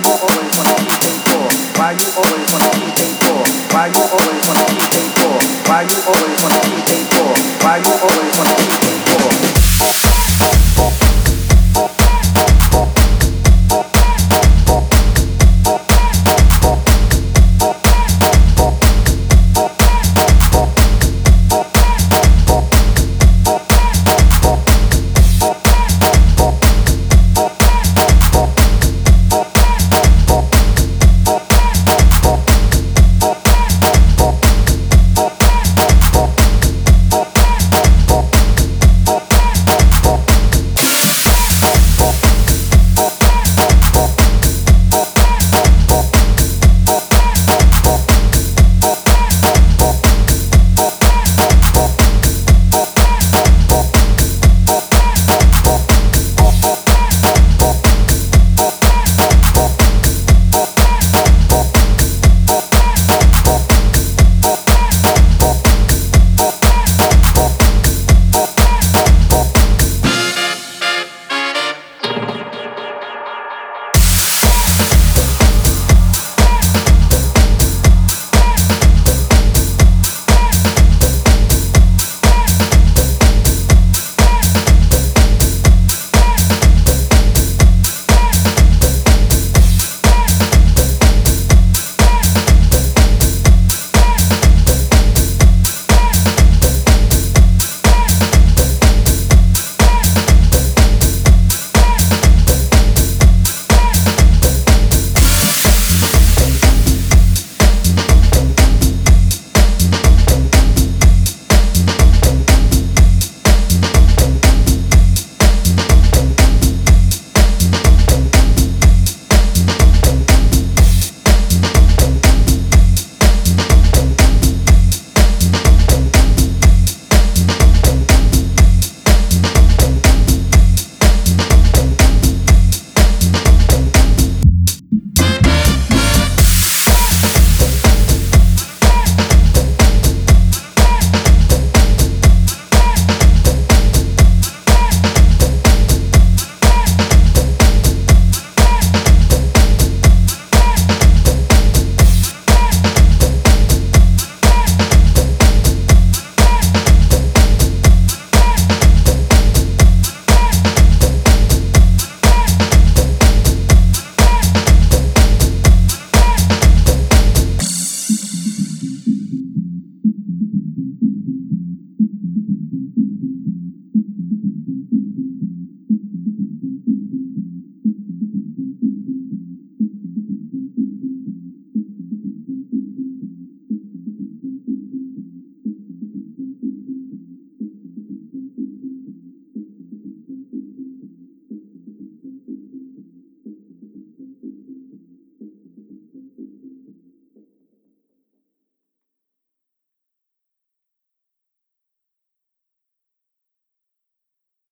Why you always wanna keep them poor? Why you always wanna keep